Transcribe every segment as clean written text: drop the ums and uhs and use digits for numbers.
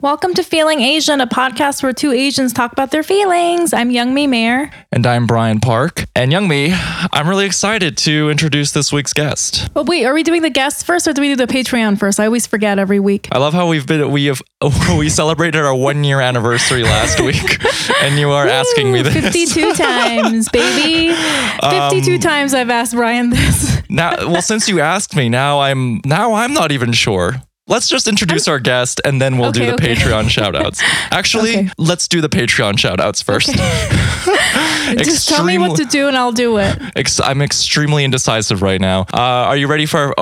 Welcome to Feeling Asian, a podcast where two Asians talk about their feelings. I'm Youngmi Mayer. And I'm Brian Park. And Youngmi, I'm really excited to introduce this week's guest. But wait, are we doing the guests first or do we do the Patreon first? I always forget every week. I love how we celebrated our 1 year anniversary last week and you are asking me this. 52 times, baby. 52 times I've asked Brian this. Well, since you asked me, now I'm not even sure. Let's just introduce our guest and then we'll do the Patreon shout-outs. Actually, Let's do the Patreon shout-outs first. Okay. Just tell me what to do and I'll do it. I'm extremely indecisive right now. Are you ready for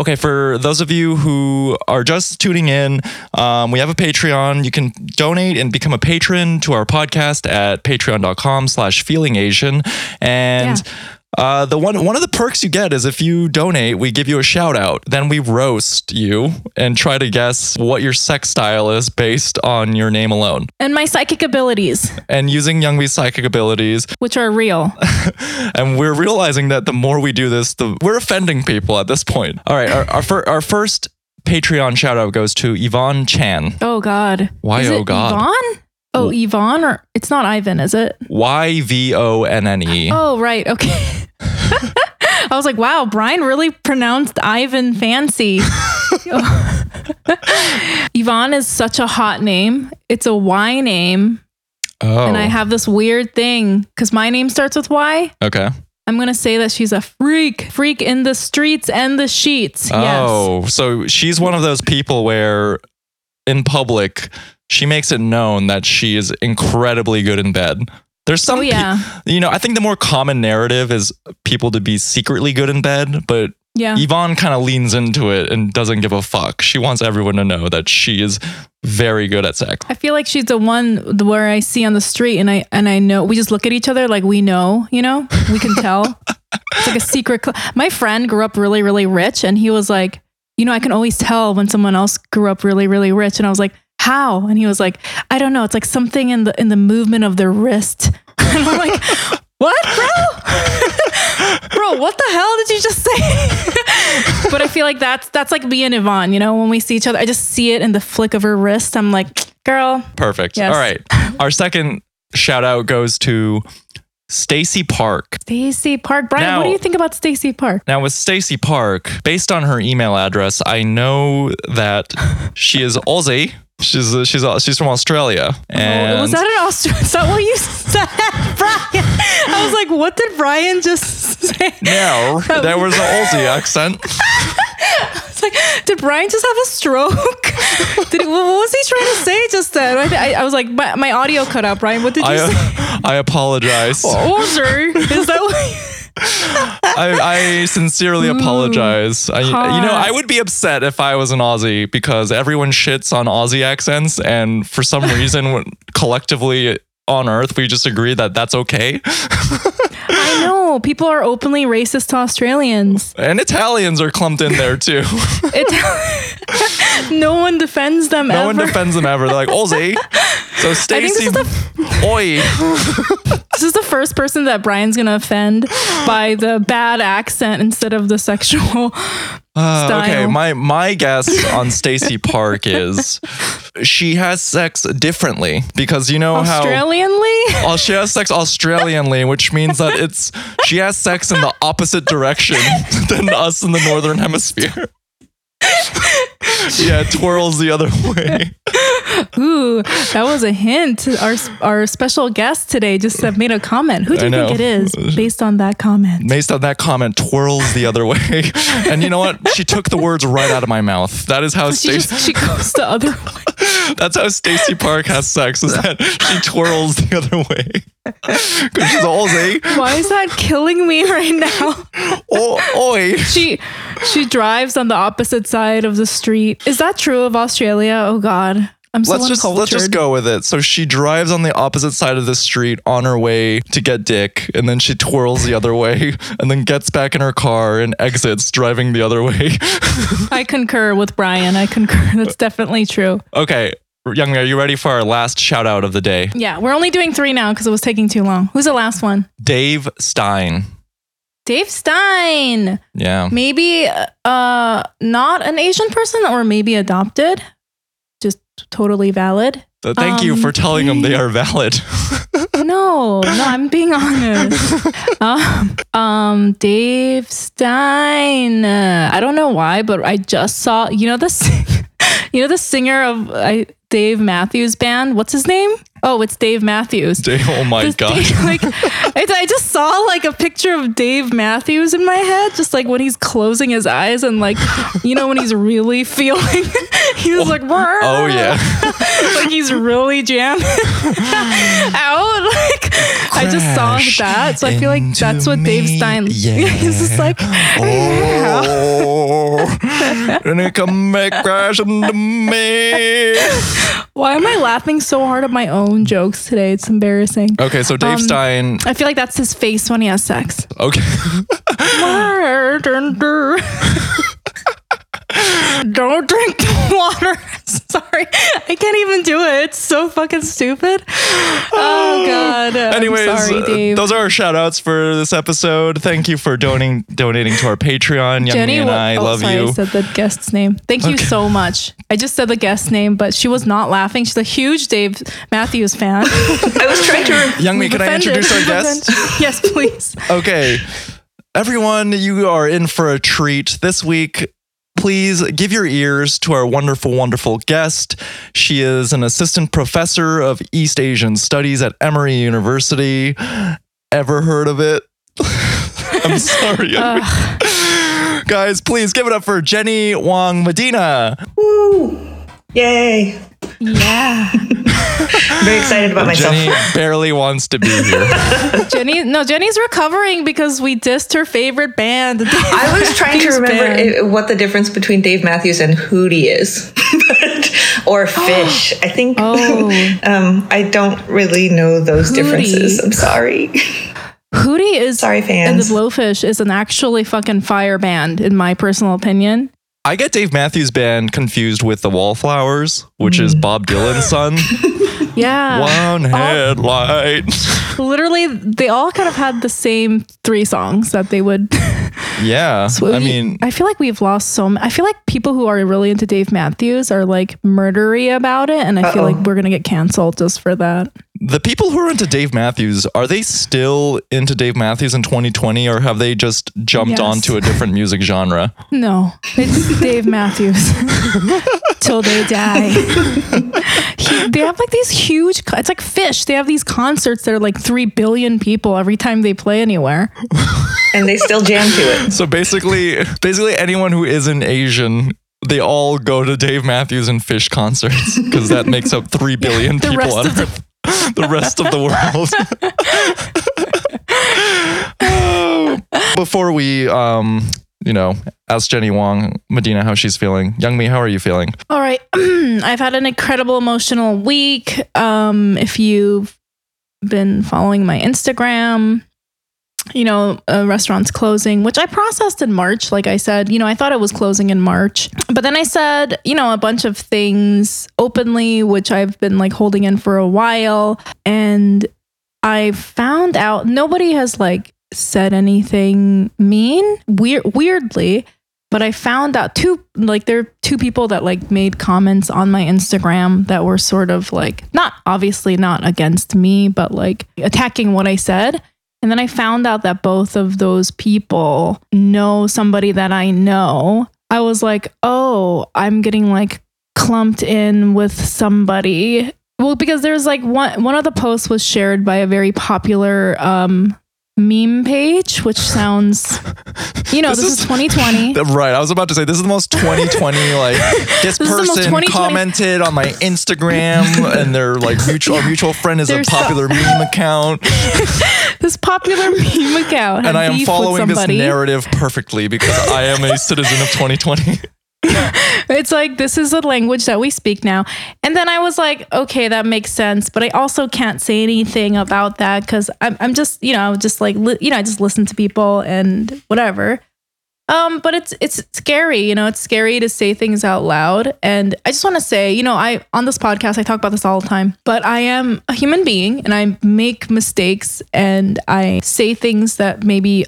those of you who are just tuning in, we have a Patreon. You can donate and become a patron to our podcast at patreon.com/feelingasian. And... yeah. The one of the perks you get is if you donate, we give you a shout out. Then we roast you and try to guess what your sex style is based on your name alone. And my psychic abilities. And using Youngmi's psychic abilities. Which are real. And we're realizing that the more we do this, we're offending people at this point. All right. Our first Patreon shout out goes to Yvonne Chan. Oh, God. Why, is it God? Yvonne? Oh, Yvonne, or it's not Ivan, is it? Yvonne. Oh, right. Okay. I was like, wow, Brian really pronounced Ivan fancy. Yvonne is such a hot name. It's a Y name. Oh. And I have this weird thing because my name starts with Y. Okay. I'm going to say that she's a freak in the streets and the sheets. Oh, yes. So she's one of those people where in public... she makes it known that she is incredibly good in bed. There's some, I think the more common narrative is people to be secretly good in bed, but Yvonne kind of leans into it and doesn't give a fuck. She wants everyone to know that she is very good at sex. I feel like she's the one where I see on the street and I know, we just look at each other like we know, we can tell. It's like a secret. My friend grew up really, really rich and he was like, I can always tell when someone else grew up really, really rich. And I was like, how? And he was like, I don't know. It's like something in the movement of their wrist. And I'm like, what, bro? Bro, what the hell did you just say? But I feel like that's like me and Yvonne, when we see each other, I just see it in the flick of her wrist. I'm like, girl. Perfect. Yes. All right. Our second shout out goes to Stacey Park. Brian, what do you think about Stacey Park? Now, with Stacey Park, based on her email address, I know that she is Aussie. She's from Australia. And was that an Australian? Is that what you said, Brian? I was like, what did Brian just say? No, there was an Aussie accent. I was like, did Brian just have a stroke? What was he trying to say just then? I was like, my audio cut out, Brian. What did you say? I apologize. Aussie? Is that what you... I sincerely apologize. I would be upset if I was an Aussie because everyone shits on Aussie accents, and for some reason, collectively on Earth, we just agree that that's okay. I know people are openly racist to Australians, and Italians are clumped in there too. No one defends them ever. They're like Aussie. So Stacey, oi. This is the first person that Brian's gonna offend by the bad accent instead of the sexual style. Okay, my guess on Stacey Park is she has sex differently because Australianly? She has sex Australianly, which means that she has sex in the opposite direction than us in the northern hemisphere. Yeah, it twirls the other way. Ooh, that was a hint. Our special guest today just made a comment. Who do you think it is based on that comment? Based on that comment, twirls the other way. And you know what? She took the words right out of my mouth. That is how she goes the other way. That's how Stacey Park has sex, is that she twirls the other way. Because she's Aussie. Why is that killing me right now? Oi. She drives on the opposite side of the street. Is that true of Australia? Oh God. I'm so uncultured. Let's just go with it. So she drives on the opposite side of the street on her way to get dick, and then she twirls the other way and then gets back in her car and exits driving the other way. I concur with Brian. That's definitely true. Okay. Youngmi, are you ready for our last shout out of the day? Yeah, we're only doing three now because it was taking too long. Who's the last one? Dave Stein. Yeah. Maybe not an Asian person or maybe adopted. just totally valid. So thank you for telling them they are valid. No, I'm being honest. Dave Stein. I don't know why, but I just saw, the singer of Dave Matthews Band. What's his name? Oh, it's Dave Matthews. Oh my God. I just saw a picture of Dave Matthews in my head, just when he's closing his eyes and when he's really feeling, he's Whoa. Oh yeah. He's really jamming out. I just saw that. So I feel like that's what Dave Stein, he's just and it come back crash into me. Why am I laughing so hard at my own jokes today? It's embarrassing. Okay, so Dave Stein. I feel like that's his face when he has sex. Okay. Don't drink water. Sorry, I can't even do it. It's so fucking stupid. Oh God. Anyways, I'm sorry, Dave. Those are our shout outs for this episode. Thank you for donating to our Patreon. Jenny and I love you. I said the guest's name. Thank you so much. I just said the guest's name, but she was not laughing. She's a huge Dave Matthews fan. I was trying to. Youngmi, can I introduce our guest? Yes, please. Okay, everyone, you are in for a treat this week. Please give your ears to our wonderful, wonderful guest. She is an assistant professor of East Asian Studies at Emory University. Ever heard of it? I'm sorry. Guys, please give it up for Jenny Wang Medina. Woo! Yay! Yeah. Very excited about myself. Jenny barely wants to be here. Jenny's recovering because we dissed her favorite band. I was trying to remember what the difference between Dave Matthews and Hootie is. Or Phish. I think I don't really know those differences. I'm sorry. Hootie is... Sorry, fans. And the Blowfish is an actually fucking fire band, in my personal opinion. I get Dave Matthews Band confused with The Wallflowers, which is Bob Dylan's son. Yeah. One headlight. Literally, they all kind of had the same three songs that they would... Yeah. So I feel like we've lost so much. I feel like people who are really into Dave Matthews are murdery about it. And I feel like we're going to get canceled just for that. The people who are into Dave Matthews, are they still into Dave Matthews in 2020 or have they just jumped onto a different music genre? No, it's Dave Matthews till they die. They have these huge, it's like Phish. They have these concerts that are 3 billion people every time they play anywhere. And they still jam to it. So basically anyone who isn't Asian, they all go to Dave Matthews and Phish concerts because that makes up 3 billion people on Earth. The rest of the world. Before we, ask Jenny Wang Medina how she's feeling. Youngmi, how are you feeling? All right. I've had an incredible emotional week. If you've been following my Instagram... restaurants closing, which I processed in March. Like I said, I thought it was closing in March, but then I said, a bunch of things openly, which I've been holding in for a while. And I found out nobody has said anything mean, weirdly, but I found out there are two people that made comments on my Instagram that were sort of not against me, but attacking what I said. And then I found out that both of those people know somebody that I know. I was like, oh, I'm getting clumped in with somebody. Well, because there's one of the posts was shared by a very popular meme page, which sounds, this is 2020. Right. I was about to say, this is the most 2020, this person commented on my Instagram and their mutual friend is a popular meme account. This popular meme account. And I am following this narrative perfectly because I am a citizen of 2020. It's this is a language that we speak now. And then I was okay, that makes sense. But I also can't say anything about that because I'm just, I just listen to people and whatever. But it's scary, it's scary to say things out loud. And I just want to say, on this podcast, I talk about this all the time, but I am a human being and I make mistakes and I say things that maybe,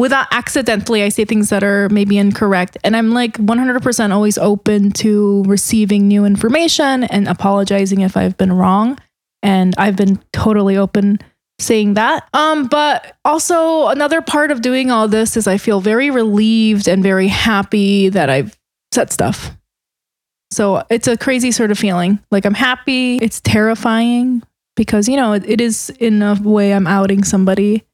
without accidentally, I say things that are maybe incorrect. And I'm like 100% always open to receiving new information and apologizing if I've been wrong. And I've been totally open saying that. But also another part of doing all this is I feel very relieved and very happy that I've said stuff. So it's a crazy sort of feeling. Like I'm happy. It's terrifying because, you know, it is in a way I'm outing somebody,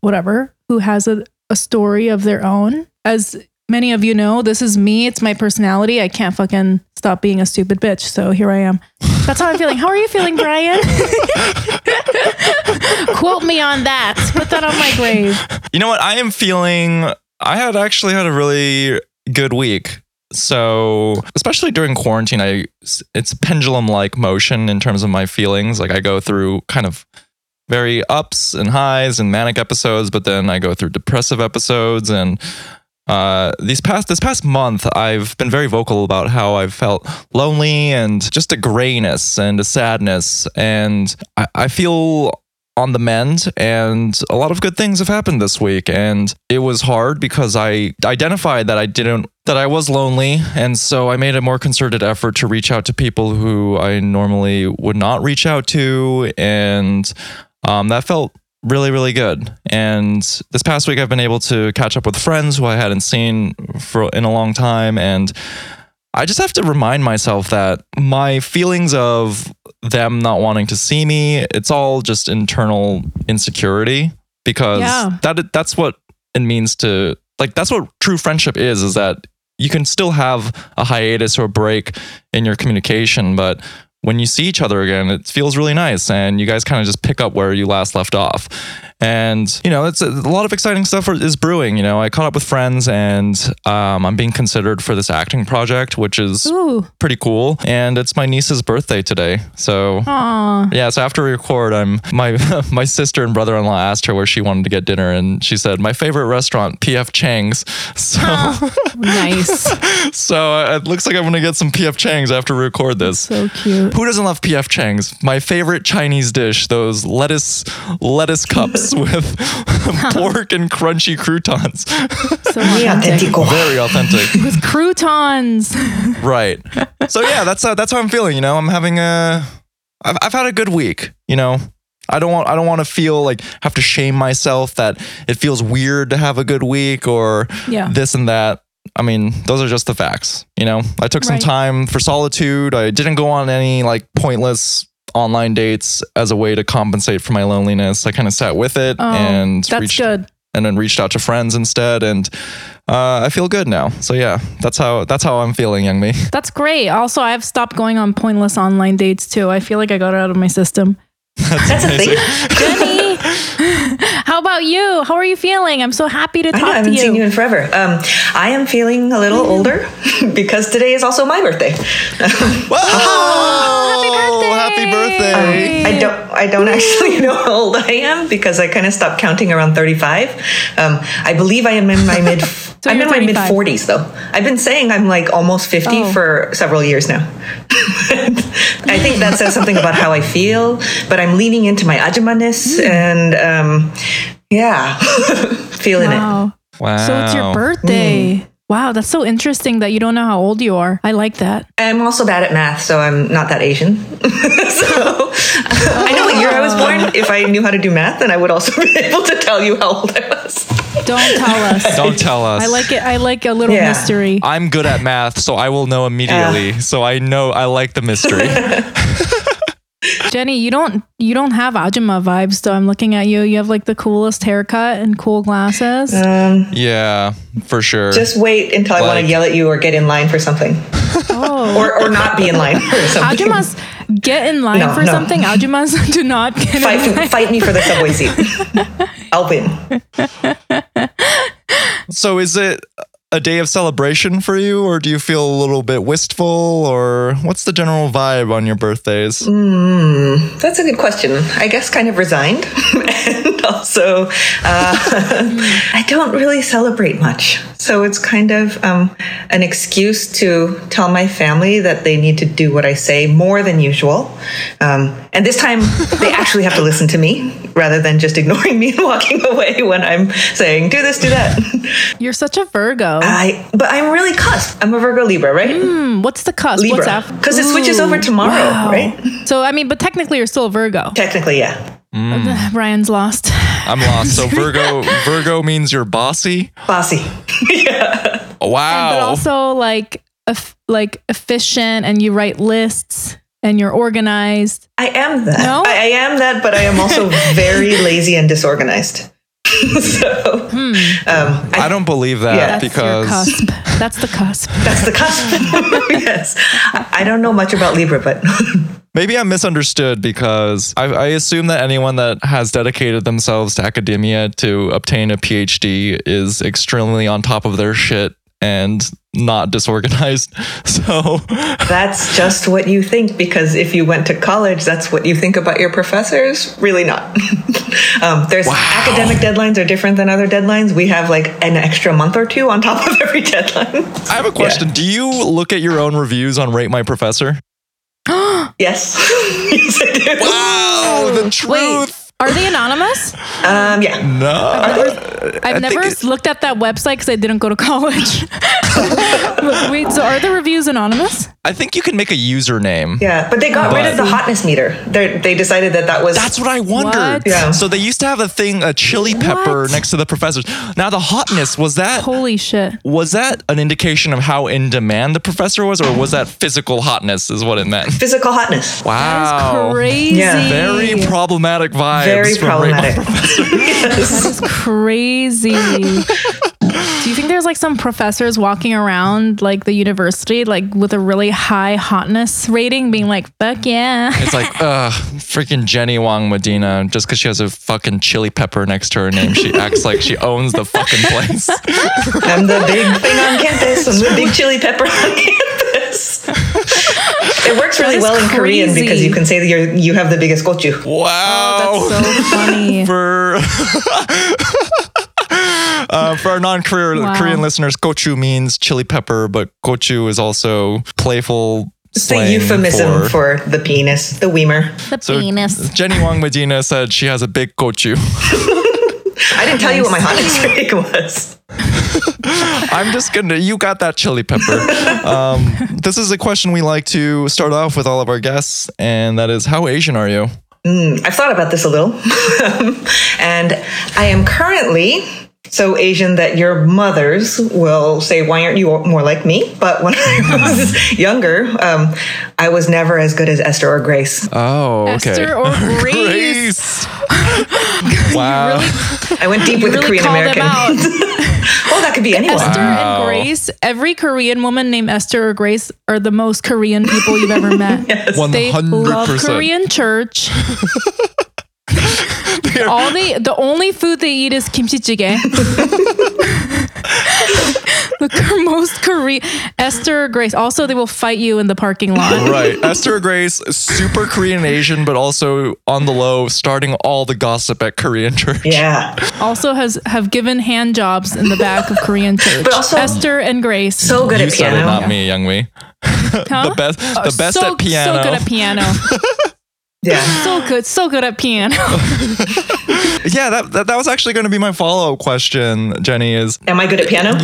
whatever, who has a story of their own. As many of you know, this is me. It's my personality. I can't fucking stop being a stupid bitch. So here I am. That's how I'm feeling. How are you feeling, Brian? Quote me on that. Put that on my grave. You know what? I am feeling... I had actually had a really good week. So, especially during quarantine, it's pendulum-like motion in terms of my feelings. Like I go through kind of very ups and highs and manic episodes, but then I go through depressive episodes. And this past month, I've been very vocal about how I've felt lonely and just a grayness and a sadness. And I feel on the mend, and a lot of good things have happened this week. And it was hard because I identified that I was lonely. And so I made a more concerted effort to reach out to people who I normally would not reach out to. And that felt really, really good. And this past week, I've been able to catch up with friends who I hadn't seen in a long time. And I just have to remind myself that my feelings of them not wanting to see me, it's all just internal insecurity, because that's what it means to, like, that's what true friendship is that you can still have a hiatus or a break in your communication, but when you see each other again, it feels really nice, and you guys kind of just pick up where you last left off. And, you know, it's a lot of exciting stuff is brewing. You know, I caught up with friends, and I'm being considered for this acting project, which is pretty cool. And it's my niece's birthday today, so so after we record, my sister and brother-in-law asked her where she wanted to get dinner, and she said my favorite restaurant, P.F. Chang's. So nice. So it looks like I'm gonna get some P.F. Chang's after we record this. So cute. Who doesn't love P.F. Chang's? My favorite Chinese dish, those lettuce cups with pork and crunchy croutons. So authentic. Very authentic. With croutons. Right. So yeah, that's how I'm feeling, you know. I'm having I've had a good week, you know. I don't want to feel like have to shame myself that it feels weird to have a good week or this and that. I mean, those are just the facts, you know. I took some time for solitude. I didn't go on any like pointless online dates as a way to compensate for my loneliness. I kind of sat with it and then reached out to friends instead. And I feel good now. So yeah, that's how I'm feeling, Youngmi. That's great. Also, I've stopped going on pointless online dates too. I feel like I got it out of my system. That's a thing. Jenny, how about you? How are you feeling? I'm so happy to talk to you. I haven't seen you in forever. I am feeling a little older because today is also my birthday. Whoa! Happy birthday! I don't actually know how old I am because I kind of stopped counting around 35. I believe I am in my mid. So I'm in my mid 40s though. I've been saying I'm like almost 50 for several years now. I think that says something about how I feel, but I'm leaning into my ajumma-ness and feeling it. Wow! So it's your birthday. Wow, that's so interesting that you don't know how old you are. I like that. I'm also bad at math, so I'm not that Asian. So I know what year I was born. If I knew how to do math, then I would also be able to tell you how old I was. Don't tell us. Don't tell us. I like it. I like a little mystery. I'm good at math, so I will know immediately. So I know I like the mystery. Jenny, you don't have ajumma vibes, though. I'm looking at you. You have like the coolest haircut and cool glasses. Yeah, for sure. Just wait until I want to yell at you or get in line for something. Or not be in line for something. Ajummas get in line for something. Ajummas do not get in line. Fight me for the subway seat. I'll win. So is it a day of celebration for you, or do you feel a little bit wistful, or what's the general vibe on your birthdays? That's a good question. I guess kind of resigned. And also, I don't really celebrate much. So it's kind of an excuse to tell my family that they need to do what I say more than usual. And this time, they actually have to listen to me rather than just ignoring me and walking away when I'm saying, do this, do that. You're such a Virgo. But I'm really cusp. I'm a Virgo Libra, right? What's the cusp? Libra. What's that? Because it switches over tomorrow, wow. Right? So, I mean, but technically you're still a Virgo. Technically, yeah. Brian's lost. I'm lost. So Virgo means you're bossy? Bossy. Yeah. Wow. But also like efficient, and you write lists. And you're organized. I am that. No? I am that, but I am also very lazy and disorganized. So I don't believe that, yeah. Because that's the cusp. That's the cusp. Yes. I don't know much about Libra, but maybe I'm misunderstood because I assume that anyone that has dedicated themselves to academia to obtain a PhD is extremely on top of their shit and not disorganized. So that's just what you think, because if you went to college, that's what you think about your professors. Really not. There's academic deadlines are different than other deadlines. We have like an extra month or two on top of every deadline. I have a question. Yeah. Do you look at your own reviews on Rate My Professor? Yes. Yes, I do. Wow, the truth. Wait. Are they anonymous? Yeah. No. I've never looked at that website because I didn't go to college. Wait, so are the reviews anonymous? I think you can make a username. Yeah, but they got rid of the hotness meter. They decided that was... That's what I wondered. What? Yeah. So they used to have a chili pepper next to the professors. Now the hotness, was that... Holy shit. Was that an indication of how in demand the professor was, or was that physical hotness is what it meant? Physical hotness. Wow. That is crazy. Yeah. Very problematic vibe. Very problematic. Yes. That is crazy. Do you think there's like some professors walking around like the university like with a really high hotness rating being like, fuck yeah. It's like, freaking Jenny Wang Medina. Just because she has a fucking chili pepper next to her name, she acts like she owns the fucking place. I'm the big thing on campus. I'm the big chili pepper on campus. It works really well in Korean because you can say that you have the biggest gochu. Wow. Oh, that's so funny. For our non-Korean listeners, gochu means chili pepper, but gochu is also playful. It's a euphemism for the penis, the weimer. The penis. Jenny Wang Medina said she has a big gochu. I didn't tell you what my hotness rating was. I'm just gonna, you got that chili pepper. This is a question we like to start off with all of our guests, and that is, how Asian are you? I've thought about this a little. And I am currently so Asian that your mothers will say, why aren't you more like me? But when I was younger, I was never as good as Esther or Grace. Oh, okay. Esther or Grace. Wow. I went deep with the Korean American. Well, that could be anyone. Esther and Grace. Every Korean woman named Esther or Grace are the most Korean people you've ever met. Yes. 100%. They love Korean church. The only food they eat is kimchi jjigae. The most Korean. Esther or Grace. Also, they will fight you in the parking lot. Right. Esther or Grace, super Korean Asian, but also on the low, starting all the gossip at Korean church. Yeah. Also have given hand jobs in the back of Korean church. But also, Esther and Grace. So good at piano. You said it, not me, Youngmi. Huh? The best at piano. So good at piano. Yeah. So good at piano. Yeah, that was actually going to be my follow-up question, Jenny, is... Am I good at piano?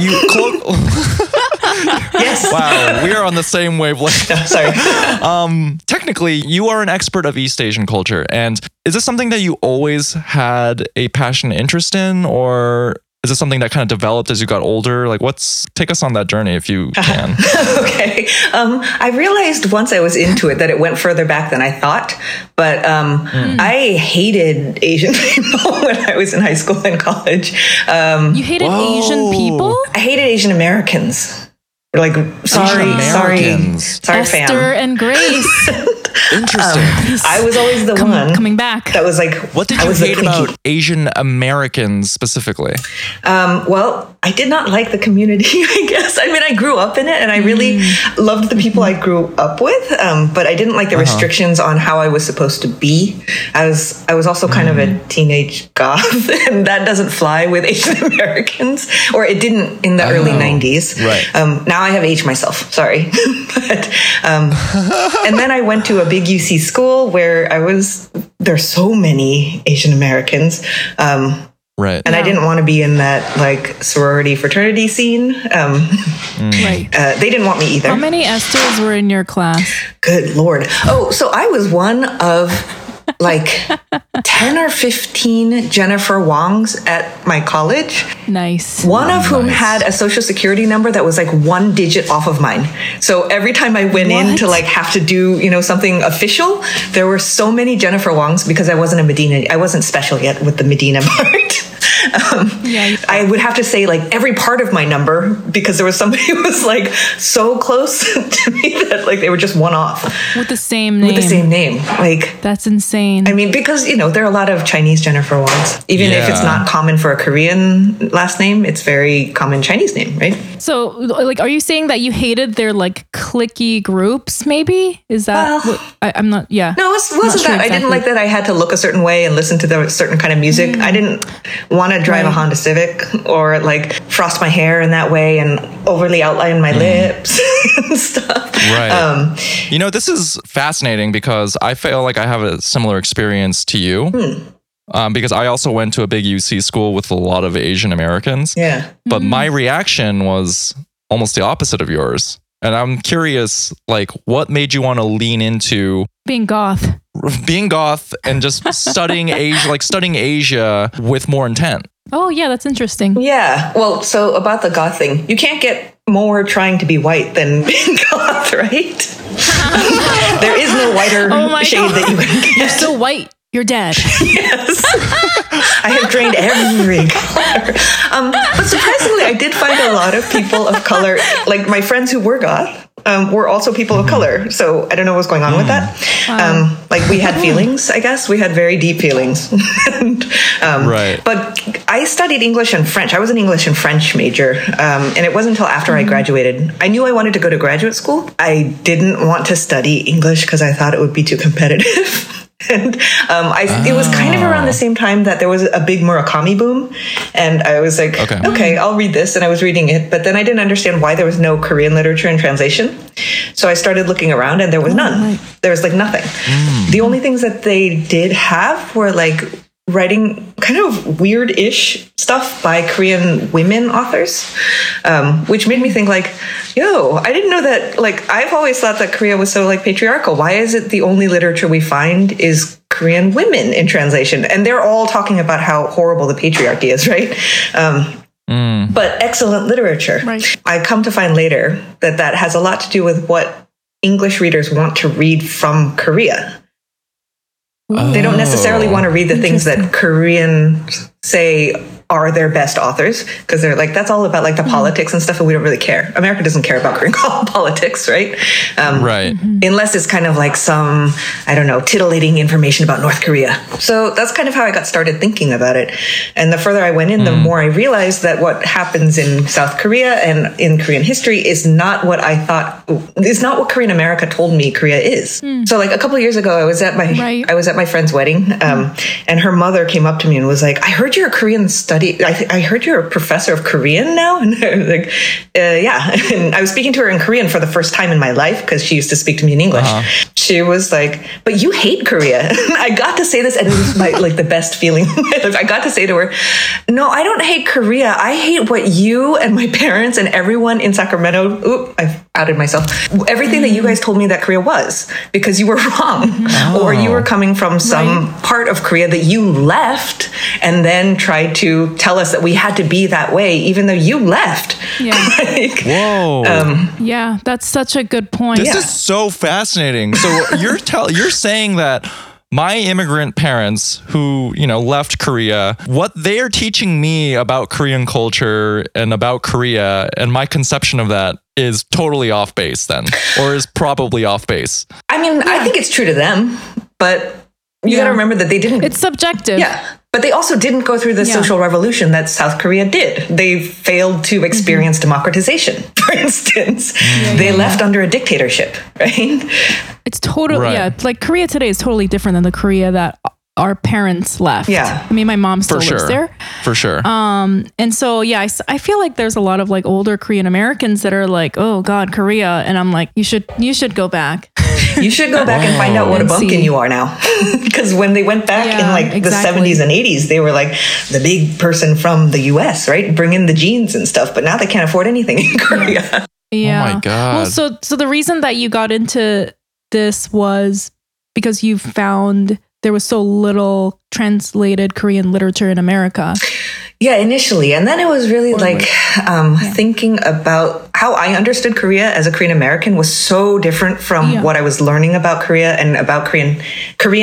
Yes. Wow, we are on the same wavelength. No, sorry. Technically, you are an expert of East Asian culture, and is this something that you always had a passionate interest in, or... Is this something that kind of developed as you got older? Like, take us on that journey if you can. Okay. I realized once I was into it that it went further back than I thought. But I hated Asian people when I was in high school and college. You hated Asian people? I hated Asian Americans. Like, sorry, Asian Americans. Sorry, fam. Esther and Grace. Interesting. I was always the one coming back. That was like, what did you hate about Asian Americans specifically? Well, I did not like the community, I guess. I mean, I grew up in it and I really loved the people I grew up with. But I didn't like the restrictions on how I was supposed to be. I was also kind of a teenage goth, and that doesn't fly with Asian Americans, or it didn't in the early 90s. Right. Now I have aged myself. Sorry. But, and then I went to a big UC school where there's so many Asian Americans. Right. And I didn't want to be in that like sorority fraternity scene. Right. They didn't want me either. How many Estes were in your class? Good Lord. Oh, so I was one of like 10 or 15 Jennifer Wongs at my college. Nice. One of whom had a social security number that was like one digit off of mine. So every time I went in to like have to do, something official, there were so many Jennifer Wongs because I wasn't a Medina. I wasn't special yet with the Medina part. I would have to say like every part of my number because there was somebody who was like so close to me that like they were just one off. With the same name. Like, that's insane. I mean, because, there are a lot of Chinese Jennifer Wangs. Even if it's not common for a Korean last name, it's very common Chinese name, right? So like, are you saying that you hated their like cliquey groups maybe? Is that, I'm not, yeah. No, it wasn't that. Sure exactly. I didn't like that I had to look a certain way and listen to the certain kind of music. I didn't want to drive a Honda Civic or like frost my hair in that way and overly outline my lips and stuff. Right. This is fascinating because I feel like I have a similar experience to you. Because I also went to a big UC school with a lot of Asian Americans. Yeah. But my reaction was almost the opposite of yours. And I'm curious, like, what made you want to lean into being goth and just studying Asia with more intent? Oh, yeah, that's interesting. Yeah. Well, so about the goth thing, you can't get more trying to be white than being goth, right? There is no whiter shade that you can get. You're so white. You're dead. Yes. I have drained every color. But surprisingly, I did find a lot of people of color, like my friends who were goth, were also people of color. So I don't know what's going on with that. Like we had feelings, I guess. We had very deep feelings. Right. But I studied English and French. I was an English and French major. And it wasn't until after I graduated. I knew I wanted to go to graduate school. I didn't want to study English because I thought it would be too competitive. And it was kind of around the same time that there was a big Murakami boom. And I was like, okay, I'll read this. And I was reading it. But then I didn't understand why there was no Korean literature in translation. So I started looking around and there was none. There was like nothing. The only things that they did have were like writing kind of weird-ish stuff by Korean women authors, which made me think like, I didn't know that, like, I've always thought that Korea was so like patriarchal. Why is it the only literature we find is Korean women in translation? And they're all talking about how horrible the patriarchy is, right? But excellent literature. Right. I come to find later that has a lot to do with what English readers want to read from Korea. They don't necessarily want to read the things that Koreans say are their best authors because they're like, that's all about like the politics and stuff, and we don't really care. America doesn't care about Korean politics, right? Right. Unless it's kind of like some, I don't know, titillating information about North Korea. So that's kind of how I got started thinking about it. And the further I went in, the more I realized that what happens in South Korea and in Korean history is not what I thought, is not what Korean America told me Korea is. So like a couple of years ago, I was at my friend's wedding, and her mother came up to me and was like, I heard you're a Korean study. I heard you're a professor of Korean now. And I was like, yeah. And I was speaking to her in Korean for the first time in my life because she used to speak to me in English. She was like, but you hate Korea. I got to say this, and it was my, like the best feeling. I got to say to her, no, I don't hate Korea. I hate what you and my parents and everyone in Sacramento, I've outed myself, everything that you guys told me that Korea was, because you were wrong. Or you were coming from some part of Korea that you left and then tried to tell us that we had to be that way, even though you left. Yeah. Whoa. Yeah, that's such a good point. This is so fascinating. So you're saying that my immigrant parents who, you know, left Korea, what they're teaching me about Korean culture and about Korea and my conception of that is totally off base then, or is probably off base. I mean, yeah. I think it's true to them, but you got to remember that they didn't. It's subjective. Yeah. But they also didn't go through the social revolution that South Korea did. They failed to experience democratization, for instance. Yeah, they left under a dictatorship, right? It's totally, like Korea today is totally different than the Korea that our parents left. Yeah. I mean, my mom still lives there. For sure. And so, I feel like there's a lot of like older Korean Americans that are like, oh God, Korea. And I'm like, you should go back. You should go back and find out what a bumpkin you are now. Because when they went back in like the 70s and 80s, they were like the big person from the US, right? Bring in the jeans and stuff. But now they can't afford anything in Korea. Yeah. Oh my God. Well, so the reason that you got into this was because you found there was so little translated Korean literature in America. Yeah, initially. And then it was really thinking about how I understood Korea as a Korean American was so different from what I was learning about Korea and about Korean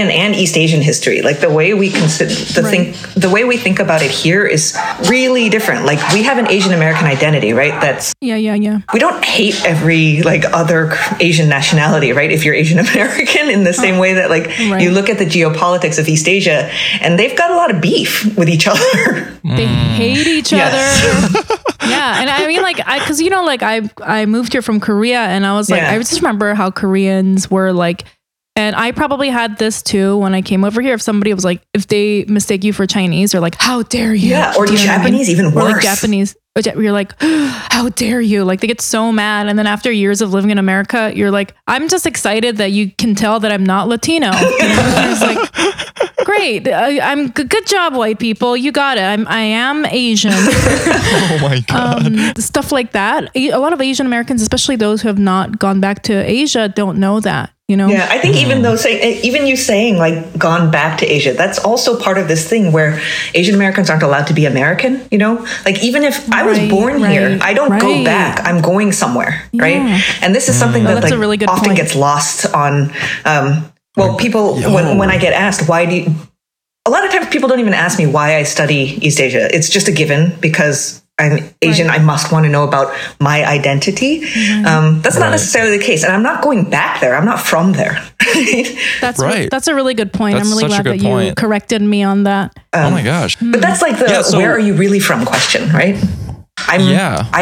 and East Asian history. Like the way we consider the way we think about it here is really different. Like we have an Asian American identity, right? That's we don't hate every like other Asian nationality, right? If you're Asian American, in the same way that like you look at the geopolitics of East Asia and they've got a lot of beef with each other. They hate each other. Yeah. And I mean, like, because, you know, like I moved here from Korea and I was like, I just remember how Koreans were like, and I probably had this too when I came over here. If somebody was like, if they mistake you for Chinese, they're like, how dare you? Yeah. Or Japanese, even worse. Or like Japanese. You're like, how dare you? Like they get so mad. And then after years of living in America, you're like, I'm just excited that you can tell that I'm not Latino. It's like, great. I'm good job, white people. You got it. I am Asian. Oh my God. Stuff like that. A lot of Asian Americans, especially those who have not gone back to Asia, don't know that. You know? Yeah, I think even you saying like gone back to Asia, that's also part of this thing where Asian Americans aren't allowed to be American, you know, like even if I was born here, I don't go back, I'm going somewhere. Yeah. Right. And this is something that like really often gets lost on, people, when I get asked, a lot of times people don't even ask me why I study East Asia. It's just a given because I'm Asian, I must want to know about my identity. Mm-hmm. That's not necessarily the case. And I'm not going back there. I'm not from there. That's a really good point. I'm really glad that you corrected me on that. Oh my gosh. But that's like the where are you really from question, right? I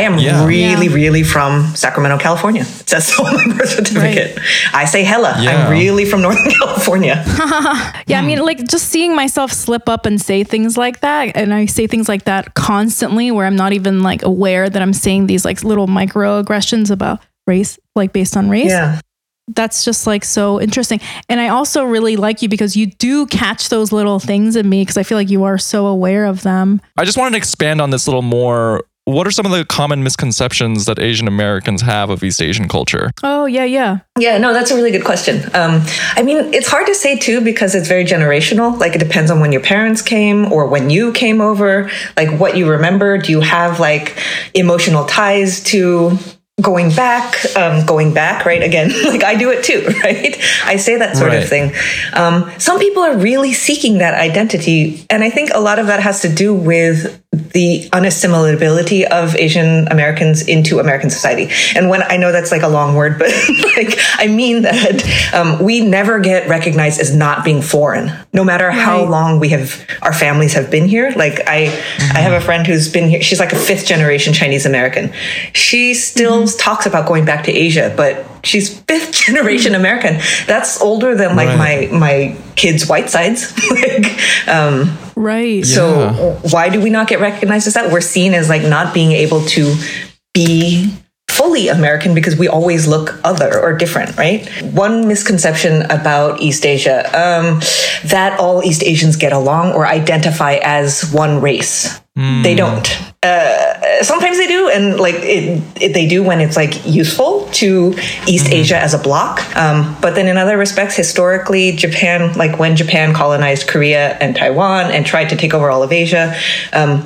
am really from Sacramento, California. It says so on my birth certificate. Right. I say hella. Yeah. I'm really from Northern California. I mean, like just seeing myself slip up and say things like that. And I say things like that constantly where I'm not even like aware that I'm saying these like little microaggressions about race, like based on race. Yeah. That's just like so interesting. And I also really like you because you do catch those little things in me because I feel like you are so aware of them. I just wanted to expand on this a little more. What are some of the common misconceptions that Asian Americans have of East Asian culture? Oh, yeah. Yeah, no, that's a really good question. I mean, it's hard to say too, because it's very generational. Like it depends on when your parents came or when you came over, like what you remember. Do you have like emotional ties to going back, right? Again, like I do it too, right? I say that sort of thing. Some people are really seeking that identity. And I think a lot of that has to do with the unassimilability of Asian Americans into American society. And when I know that's like a long word, but like, I mean that we never get recognized as not being foreign, no matter how long our families have been here. Like I have a friend who's been here. She's like a 5th generation Chinese American. She still talks about going back to Asia, but she's 5th generation American. That's older than like my kids' white sides. Like, so why do we not get recognized as that? We're seen as like not being able to be fully American because we always look other or different, right? One misconception about East Asia, that all East Asians get along or identify as one race. They don't. Sometimes they do, and like they do when it's like useful to East Asia as a bloc. But then in other respects, historically, Japan, like when Japan colonized Korea and Taiwan and tried to take over all of Asia,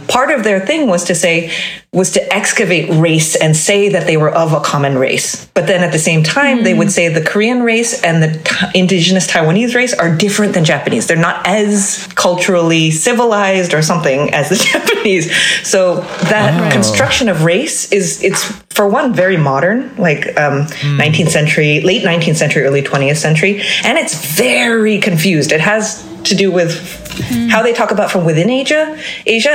part of their thing was to say was to excavate race and say that they were of a common race. But then at the same time, they would say the Korean race and the indigenous Taiwanese race are different than Japanese. They're not as culturally civilized or something as the Japanese. So that construction of race is, it's for one, very modern, like 19th century, late 19th century, early 20th century. And it's very confused. It has to do with how they talk about from within Asia,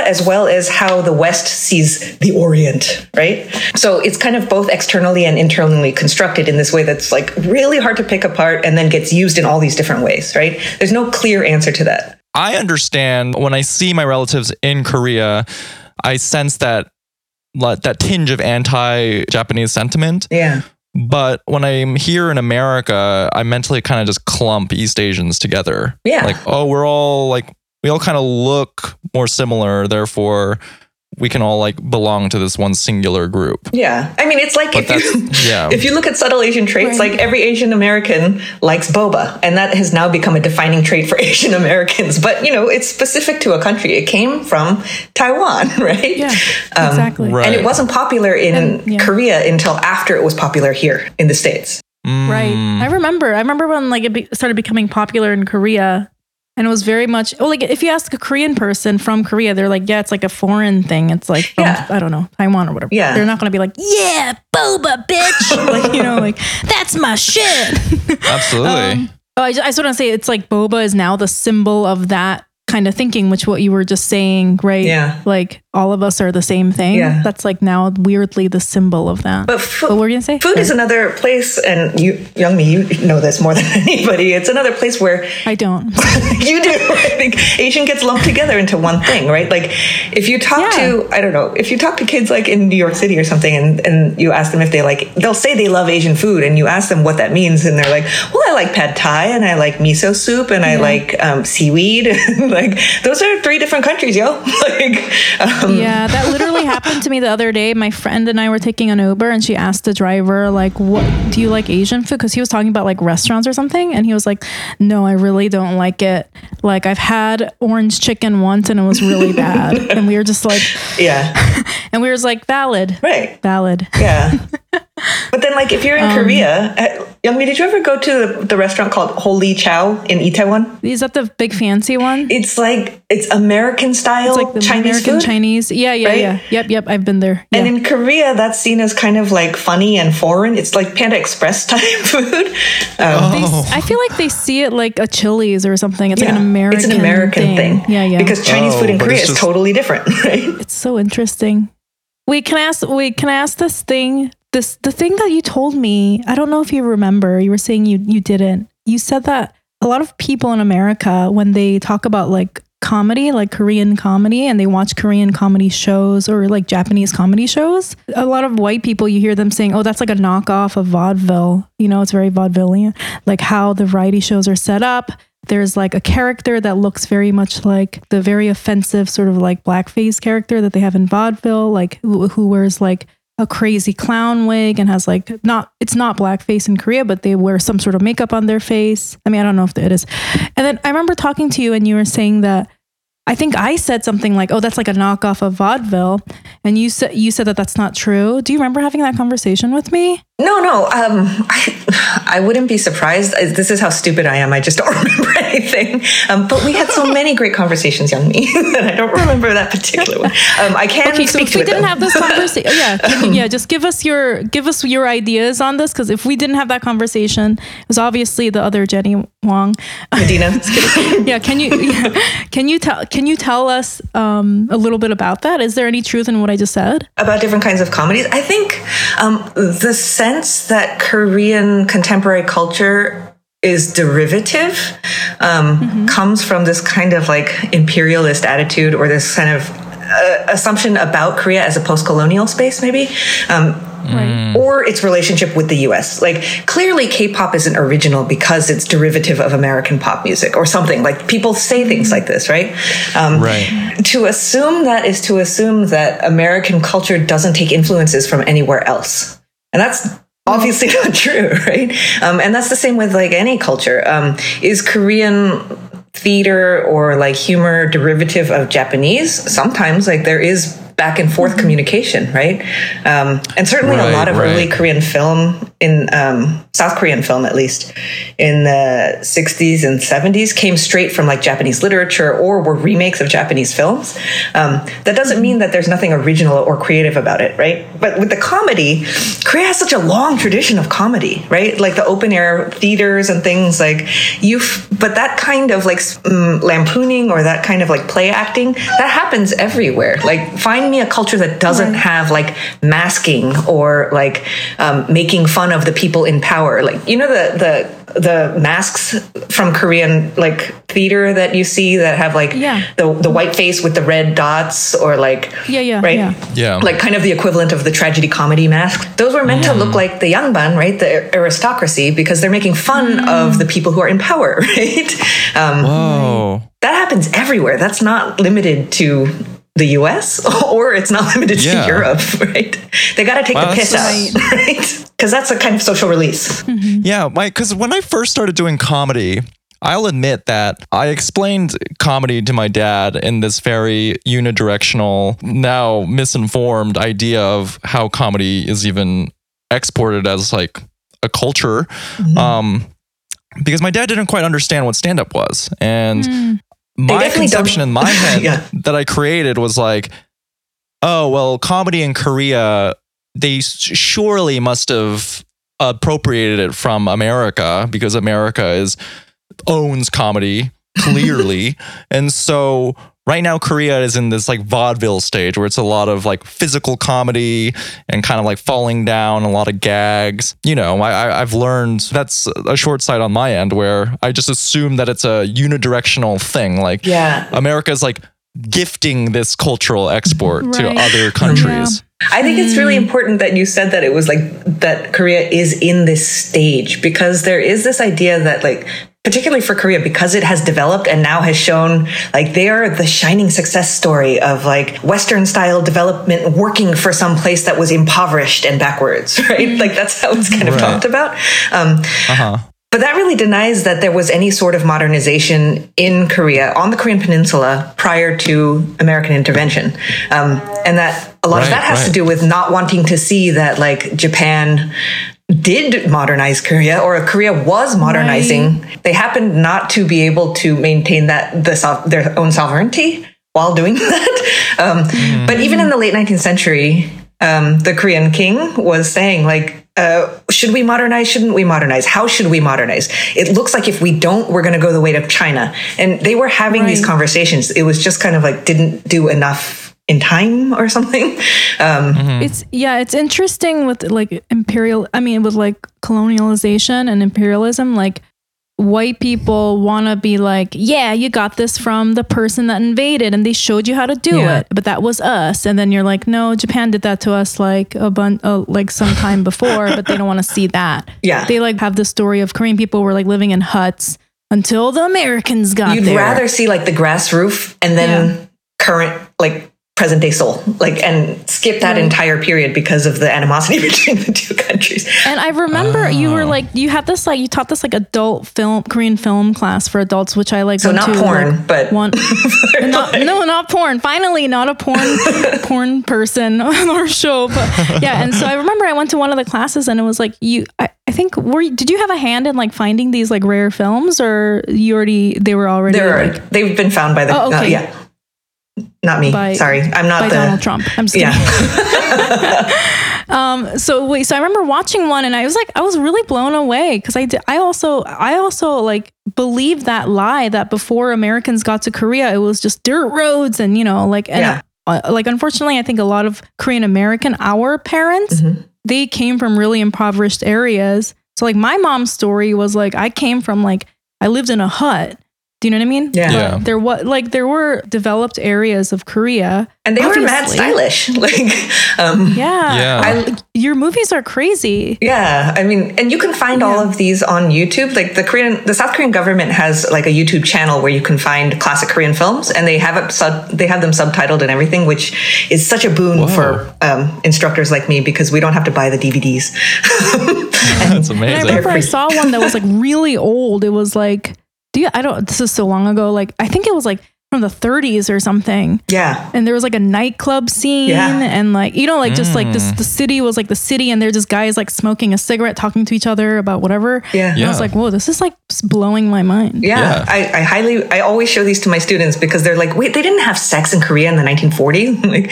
as well as how the West sees the Orient, right? So it's kind of both externally and internally constructed in this way that's like really hard to pick apart and then gets used in all these different ways, right? There's no clear answer to that. I understand when I see my relatives in Korea, I sense that tinge of anti-Japanese sentiment. Yeah. But when I'm here in America, I mentally kind of just clump East Asians together. Yeah. Like, oh, we all kind of look more similar. Therefore, we can all like belong to this one singular group. Yeah. I mean, it's like if you look at subtle Asian traits, right. Like every Asian American likes boba. And that has now become a defining trait for Asian Americans. But, you know, it's specific to a country. It came from Taiwan, right? Yeah, exactly. Right. And it wasn't popular in Korea until after it was popular here in the States. Mm. Right. I remember when like it started becoming popular in Korea. And it was very much, like if you ask a Korean person from Korea, they're like, yeah, it's like a foreign thing. It's like, I don't know, Taiwan or whatever. Yeah. They're not going to be like, yeah, boba, bitch. Like, you know, like, that's my shit. Absolutely. I just want to say it's like boba is now the symbol of that kind of thinking, which what you were just saying, right? Yeah. Like all of us are the same thing. Yeah. That's like now weirdly the symbol of that. But what were you going to say? Food is another place, and you, Youngmi, you know this more than anybody. It's another place where... I don't. You do. I think Asian gets lumped together into one thing, right? Like if you talk to, I don't know, if you talk to kids like in New York City or something and you ask them if they like, they'll say they love Asian food and you ask them what that means and they're like, well, I like pad thai and I like miso soup and I like seaweed. Like those are three different countries, yo. Yeah, that literally happened to me the other day. My friend and I were taking an Uber and she asked the driver, like, what do you like Asian food? Because he was talking about like restaurants or something. And he was like, no, I really don't like it. Like I've had orange chicken once and it was really bad. And we were just like, yeah. And we were just like, valid. Right. Valid. Yeah. But then like if you're in Korea, Youngmi, did you ever go to the restaurant called Holy Chow in Itaewon? Is that the big fancy one? It's like, it's American style, it's like the Chinese American food. Chinese. Yeah, yeah, right? Yeah. Yep, I've been there. Yeah. And in Korea, that's seen as kind of like funny and foreign. It's like Panda Express type food. I feel like they see it like a Chili's or something. It's like an American thing. It's an American thing. Yeah, yeah. Because Chinese food in Korea is totally different, right? It's so interesting. Wait, can I ask this thing? The thing that you told me, I don't know if you remember, you were saying you didn't. You said that a lot of people in America, when they talk about like comedy, like Korean comedy, and they watch Korean comedy shows or like Japanese comedy shows, a lot of white people, you hear them saying, oh, that's like a knockoff of vaudeville. You know, it's very vaudevillian, like how the variety shows are set up. There's like a character that looks very much like the very offensive sort of like blackface character that they have in vaudeville, like who wears like a crazy clown wig and has like it's not blackface in Korea, but they wear some sort of makeup on their face. I mean, I don't know if it is. And then I remember talking to you and you were saying that I think I said something like, "Oh, that's like a knockoff of vaudeville," and you said that that's not true. Do you remember having that conversation with me? No. I wouldn't be surprised. This is how stupid I am. I just don't remember anything. But we had so many great conversations, Youngmi, that I don't remember that particular one. I can't speak to it. Okay, so if we didn't have this conversation, just give us your ideas on this, because if we didn't have that conversation, it was obviously the other Jenny Wang Medina. Just kidding. Yeah, can you tell us a little bit about that? Is there any truth in what I just said about different kinds of comedies? I think the sense that Korean contemporary culture is derivative comes from this kind of like imperialist attitude or this kind of assumption about Korea as a post-colonial space, maybe. Right. Or its relationship with the U.S. Like clearly K-pop isn't original because it's derivative of American pop music or something. Like people say things like this, right? Right. To assume that is to assume that American culture doesn't take influences from anywhere else. And that's obviously not true, right? And that's the same with like any culture. Is Korean theater or like humor derivative of Japanese? Sometimes, like there is back and forth communication, right? And certainly a lot of early Korean film, in South Korean film at least, in the 60s and 70s came straight from like Japanese literature or were remakes of Japanese films. That doesn't mean that there's nothing original or creative about it, right? But with the comedy, Korea has such a long tradition of comedy, right? Like the open air theaters and things like but that kind of like lampooning or that kind of like play acting, that happens everywhere. Like find me a culture that doesn't have like masking or like making fun of the people in power. Like, you know, the masks from Korean like theater that you see that have like the white face with the red dots or like like kind of the equivalent of the tragedy comedy mask. Those were meant to look like the Yangban, right? The aristocracy, because they're making fun of the people who are in power, right? That happens everywhere. That's not limited to the US or it's not limited to Europe, right? They got to take the piss out, right? Because that's a kind of social release. Yeah, because when I first started doing comedy, I'll admit that I explained comedy to my dad in this very unidirectional, now misinformed idea of how comedy is even exported as like a culture. Because my dad didn't quite understand what stand-up was. And my conception in my head that I created was like, oh, well, comedy in Korea, they surely must have appropriated it from America because America owns comedy, clearly. And so right now Korea is in this like vaudeville stage where it's a lot of like physical comedy and kind of like falling down, a lot of gags. You know, I've learned that's a short sight on my end where I just assume that it's a unidirectional thing. Like America is like gifting this cultural export to other countries. I think it's really important that you said that it was like that Korea is in this stage, because there is this idea that like, particularly for Korea, because it has developed and now has shown like they are the shining success story of like Western style development working for some place that was impoverished and backwards, right? Like that's how it's kind of talked about. But that really denies that there was any sort of modernization in Korea, on the Korean peninsula, prior to American intervention. And that a lot of that has to do with not wanting to see that like Japan did modernize Korea, or Korea was modernizing. They happened not to be able to maintain that their own sovereignty while doing that. But even in the late 19th century, the Korean king was saying like, should we modernize? Shouldn't we modernize? How should we modernize? It looks like if we don't, we're going to go the way of China. And they were having these conversations. It was just kind of like, didn't do enough in time or something. It's interesting with like with like colonialization and imperialism, like white people want to be like, yeah, you got this from the person that invaded and they showed you how to do it, but that was us. And then you're like, no, Japan did that to us like like some time before, but they don't want to see that. Yeah. They like have the story of Korean people were like living in huts until the Americans got there. You'd rather see like the grass roof and then current like present day Seoul, like, and skip that entire period because of the animosity between the two countries. And I remember you were like, you had this like, you taught this like adult film, Korean film class for adults, which I like. So not porn, but not porn. Finally, not a porn person or show. But yeah, and so I remember I went to one of the classes and it was like I think did you have a hand in like finding these like rare films, or they've been found by the Not me. Sorry. I'm not Donald Trump. I'm just kidding. So I remember watching one and I was like, I was really blown away because I also like believed that lie that before Americans got to Korea, it was just dirt roads and, you know, like, like, unfortunately, I think a lot of Korean American, our parents, they came from really impoverished areas. So like my mom's story was like, I lived in a hut. Do you know what I mean? Yeah. There were developed areas of Korea, and they were mad stylish. Like, your movies are crazy. Yeah, I mean, and you can find all of these on YouTube. Like the South Korean government has like a YouTube channel where you can find classic Korean films, and they have they have them subtitled and everything, which is such a boon for instructors like me because we don't have to buy the DVDs. That's amazing. And I remember I saw one that was like really old. It was like. This is so long ago. Like, I think it was like from the 30s or something. Yeah. And there was like a nightclub scene and like, you know, like just like this, the city was like the city and there's just guys like smoking a cigarette, talking to each other about whatever. Yeah. And I was like, whoa, this is like blowing my mind. Yeah. I always show these to my students because they're like, wait, they didn't have sex in Korea in the 1940s. Like,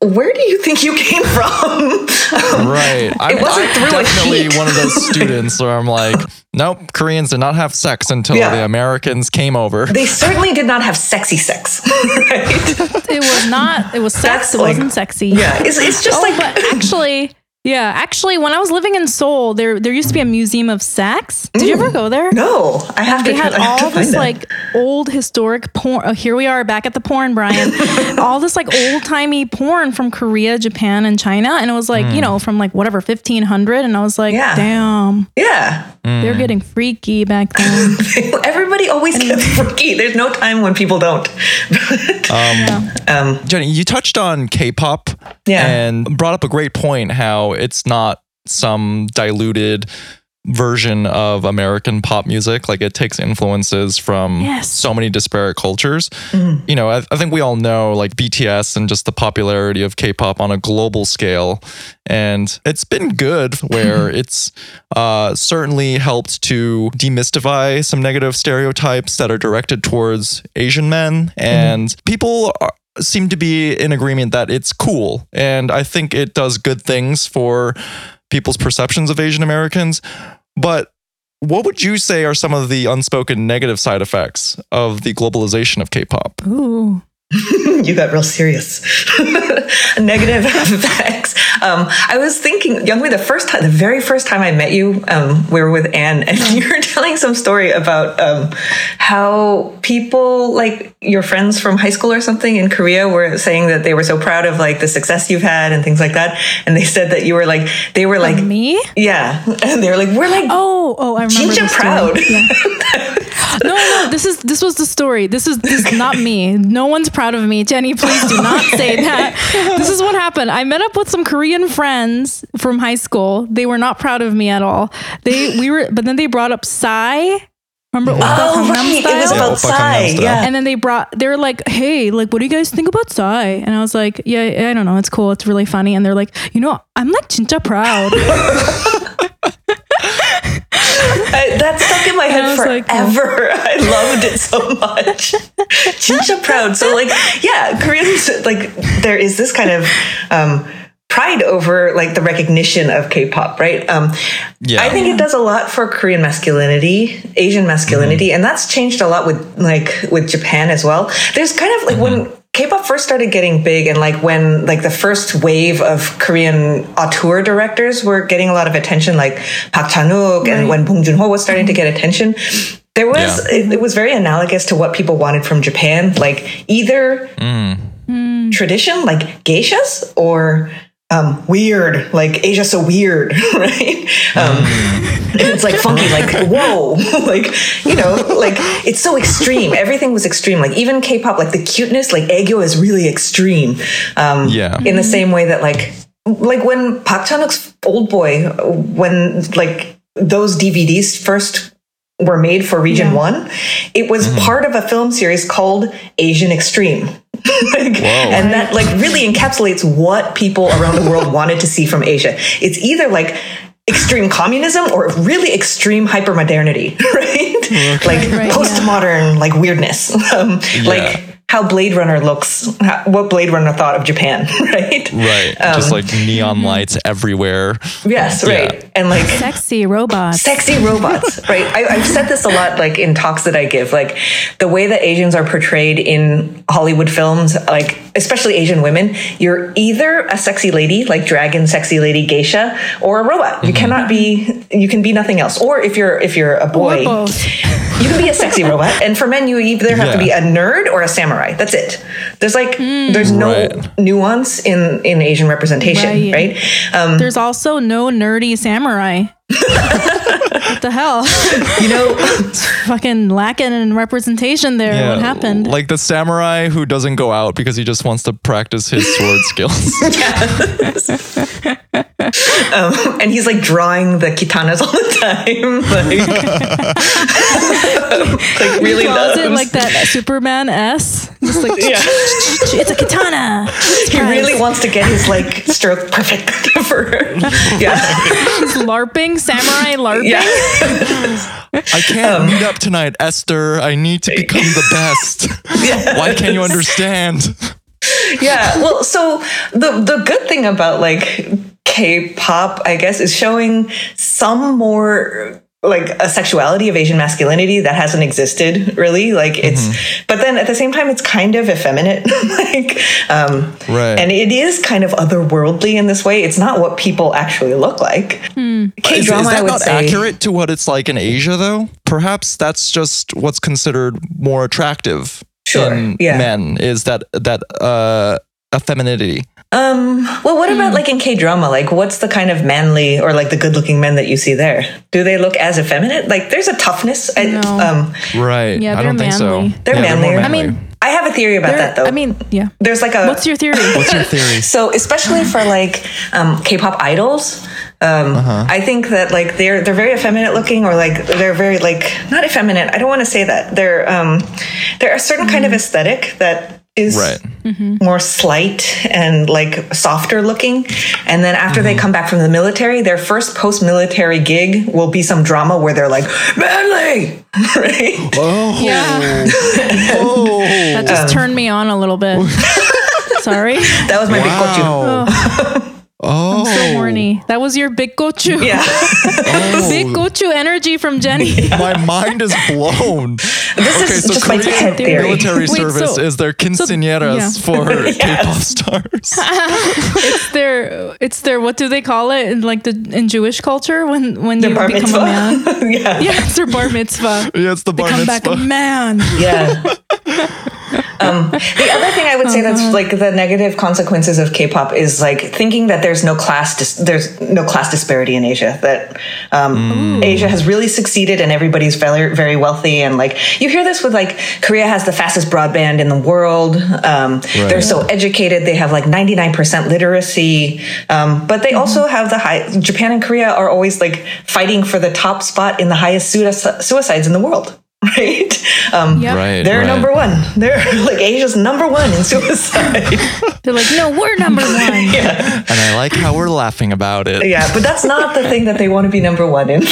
where do you think you came from? Right. I'm definitely one of those students where I'm like, nope, Koreans did not have sex until the Americans came over. They certainly did not have sexy sex. Right? It was not. It was sex. It wasn't sexy. Yeah. It's just but actually, when I was living in Seoul, there used to be a museum of sex. Did you ever go there? No, I have to. They had all this like old historic porn. Oh, here we are back at the porn, Brian. All this like old timey porn from Korea, Japan, and China, and it was like you know from like whatever 1500, and I was like, damn, they're getting freaky back then. Everybody always gets freaky. There's no time when people don't. Jenny, you touched on K-pop, and brought up a great point how it's not some diluted version of American pop music. Like it takes influences from so many disparate cultures. Mm. You know, I think we all know like BTS and just the popularity of K-pop on a global scale. And it's been good where it's certainly helped to demystify some negative stereotypes that are directed towards Asian men. And people seem to be in agreement that it's cool. And I think it does good things for people's perceptions of Asian Americans. But what would you say are some of the unspoken negative side effects of the globalization of K-pop? Ooh. You got real serious. Negative effects. I was thinking, Youngmi, the very first time I met you, we were with Anne, and you were telling some story about how people, like your friends from high school or something in Korea, were saying that they were so proud of like the success you've had and things like that, and they said that you were like, they were like me, and they were like, we're like, oh, I remember, Jinja proud. Yeah. No, this was the story. This is not me. No one's proud of me. Jenny, please do not say that. This is what happened. I met up with some Korean friends from high school. They were not proud of me at all. But then they brought up Psy. Remember? Right. It was about Psy. Yeah. And then they were like, hey, like, what do you guys think about Psy? And I was like, yeah, I don't know. It's cool. It's really funny. And they're like, you know, I'm like Jinja proud. That stuck in my head forever. Like, oh. I loved it so much. Jinja proud. So like, yeah, Koreans, like there is this kind of pride over like the recognition of K-pop, right? I think it does a lot for Korean masculinity, Asian masculinity, and that's changed a lot with Japan as well. There's kind of like when K-pop first started getting big, and like when like the first wave of Korean auteur directors were getting a lot of attention, like Park Chan-wook and when Bong Joon-ho was starting to get attention, there was it was very analogous to what people wanted from Japan, like either tradition, like geishas, or weird, like Asia's so weird, right? It's like funky, like whoa, like you know, like it's so extreme. Everything was extreme. Like even K-pop, like the cuteness, like Aegyo is really extreme. In the same way that like when Park Chan-wook's Old Boy, when like those DVDs first were made for Region 1, it was part of a film series called Asian Extreme. And that like really encapsulates what people around the world wanted to see from Asia. It's either like extreme communism or really extreme hypermodernity, right? Like postmodern, like weirdness, like how Blade Runner looks, what Blade Runner thought of Japan, right? Right, just like neon lights everywhere. Yes, right, yeah. And like sexy robots, right? I've said this a lot, like in talks that I give, like the way that Asians are portrayed in Hollywood films, like especially Asian women, you're either a sexy lady, like dragon, sexy lady, geisha, or a robot. You cannot be, you can be nothing else. Or if you're a boy, you can be a sexy robot. And for men, you either have to be a nerd or a samurai. That's it. There's like there's no nuance in Asian representation, right? There's also no nerdy samurai. What the hell? You know, it's fucking lacking in representation there. Yeah, what happened? Like the samurai who doesn't go out because he just wants to practice his sword skills. And he's like drawing the katanas all the time. Like really loves it, like that Superman S. Just like, yeah. It's a katana. He really wants to get his like stroke perfect. Yeah, he's LARPing, samurai LARPing. Yeah. I can't meet up tonight, Esther. I need to become the best. Yes. Why can't you understand? Yeah, well, so the good thing about like K-pop, I guess, is showing some more like a sexuality of Asian masculinity that hasn't existed really. Like it's, but then at the same time, it's kind of effeminate. Like, right. And it is kind of otherworldly in this way. It's not what people actually look like. K-drama, is that not accurate to what it's like in Asia though? Perhaps that's just what's considered more attractive in men, is that effeminacy. Well, what about like in K-drama? Like, what's the kind of manly or like the good-looking men that you see there? Do they look as effeminate? Like, there's a toughness. No. Right. Yeah, I don't think so. They're manlier. I mean, I have a theory about that, though. I mean, yeah. There's like a. What's your theory? So, especially for like K-pop idols. I think that like they're very effeminate looking, or like they're very like not effeminate. I don't want to say that. They're a certain kind of aesthetic that is more slight and like softer looking. And then after they come back from the military, their first post-military gig will be some drama where they're like, manly! Right? Oh. Yeah. That just turned me on a little bit. Sorry. That was my big gochu. Oh, I'm so horny. That was your big gochu. Yeah. Big gochu energy from Jenny. Yeah. My mind is blown. This is just Korean my head theory. Military service is their quinceañeras for K-pop stars. It's their what do they call it in like in Jewish culture when you become mitzvah? A man? It's their bar mitzvah. Yeah, it's the bar mitzvah. Come back a man. Yeah. The other thing I would say that's like the negative consequences of K-pop is like thinking that there's no class disparity in Asia, that Asia has really succeeded and everybody's very, very wealthy, and like you hear this with like Korea has the fastest broadband in the world, they're so educated, they have like 99% literacy, but they also have the high. Japan and Korea are always like fighting for the top spot in the highest suicides in the world. Right? They're number one. They're like Asia's number one in suicide. They're like, no, we're number one. And I like how we're laughing about it. Yeah, but that's not the thing that they want to be number one in.